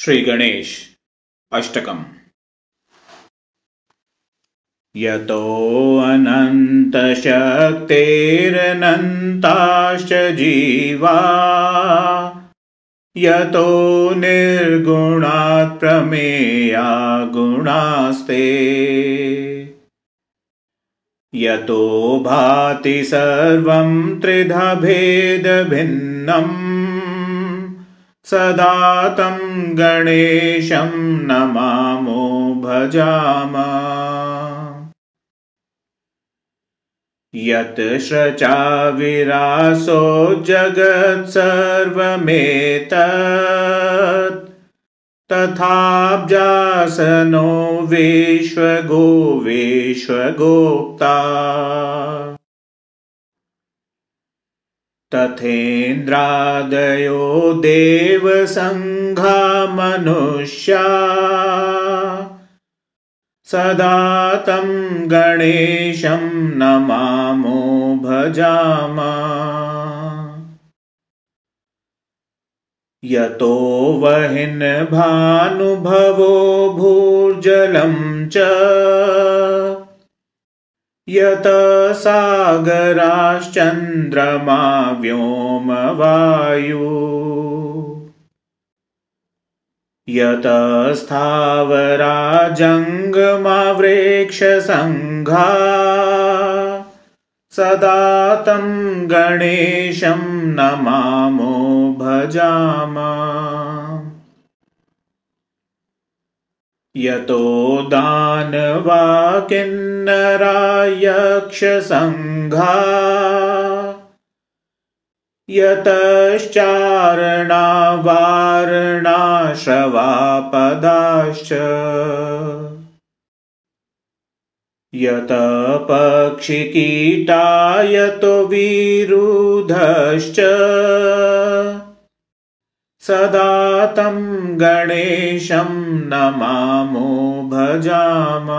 श्री गणेश अष्टकम। यतो अनंत शक्तिरनंताश्च जीवा यतो निर्गुणात् प्रमेया गुणास्ते यतो भाति सर्वं त्रिधा भेद भिन्नम् सदा तं गणेशं नमामो भजामा। यत् श्रचा विरासो जगत्सर्वमेतत् तथाब्जासनो विश्वगो विश्वगोप्ता तथेन्द्रादयो देवसंघा मनुष्या सदा तं गणेशं नमामो भजामा। यतो वहिन भानुभवो भूर्जलं च यत सागराश्चन्द्रमा व्योम वायु यत स्थावरा जंगमा वृक्षसंघा सदा तं गणेशं नमामो भजामा। यतो दानवा किन्नरा यक्षसंघा यतश्चारणा वारणाश्रवापदाश्च यत पक्षिकीटा यतो विरुधश्च सदा तं गणेशं नमामो भजामा।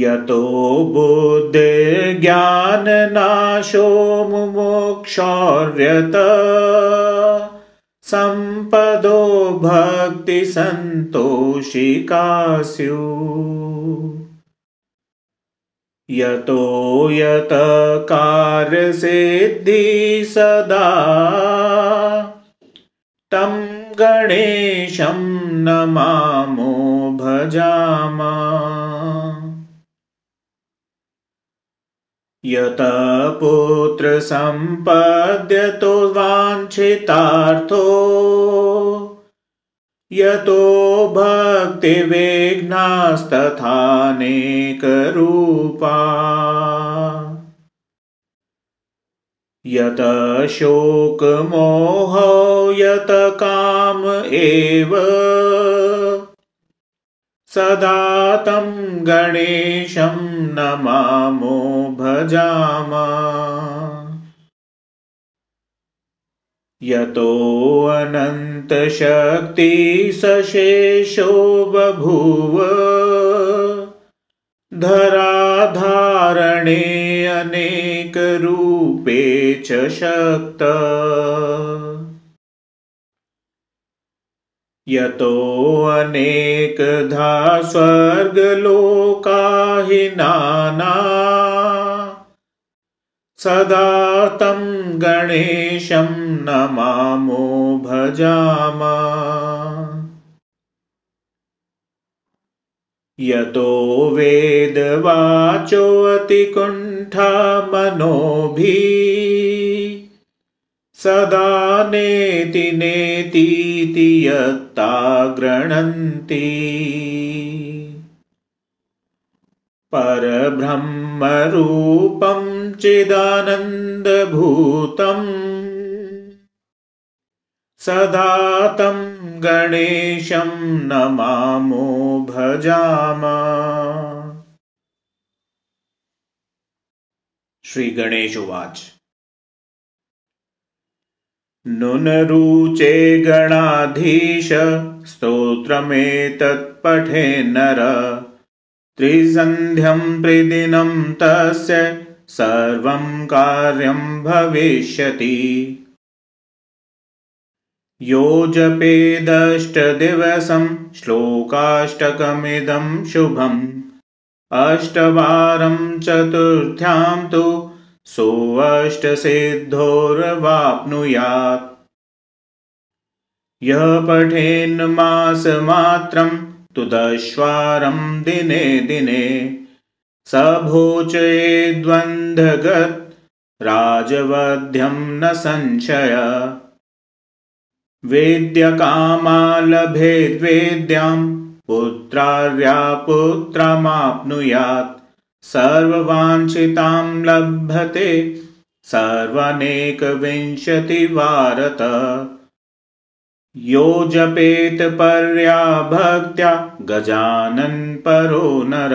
यतो बुद्धिर्ज्ञाननाशो मुमुक्षोर्व्यत सम्पदो भक्तिसन्तोषिकास्यु यतो यत कार्य सिद्धि सदा तं गणेशं नमामो भजामा। यत पुत्र सम्पद्यतो वाञ्छितार्थो यतो भक्तिविघ्नास्तथानेकरूपा यत शोकमोहो यत काम एव सदा तं गणेशं नमामो भजामा। यतो अनंत शक्ति सशेषो बभूव धराधारणे अनेक रूपे च शक्त यतो अनेकधा स्वर्गलोकाहि नाना सदा तं गणेशं नमामो भजामा। यतो वेदवाचो अतिकुण्ठा मनोभिः सदा नेति नेतीति यत्ता गृह्णन्ति परब्रह्मरूपं चिदानन्दभूतं सदा तं गणेशं नमामो भजामा। श्री गणेश उवाच नुनरुचे गणाधीश स्तोत्रमेतत् पठे नर त्रिसन्ध्यं त्रिदिनं तस्य सर्वं कार्यं भविष्यति। यो जपेदष्टदिवसं श्लोकाष्टकमिदं शुभम् अष्टवारं चतुर्थ्यां तु सोऽष्टसिद्धोर्वाप्नुयात्। यः पठेन्मासमात्रं तुदश्वारं दिने दिने स भोचयेद्वन्द्वगत् राजवध्यं न संशय। वेद्यकामालभेद् वेद्यां पुत्रार्या पुत्रमाप्नुयात्। सर्ववाञ्छितां लभते सर्वानेकविंशतिवारत। यो जपेत पर्या भक्त्या गजानन् परो नर।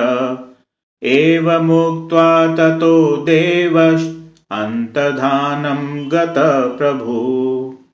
एवमुक्त्वा ततो देवश्च अन्तर्धानं गतः प्रभुः।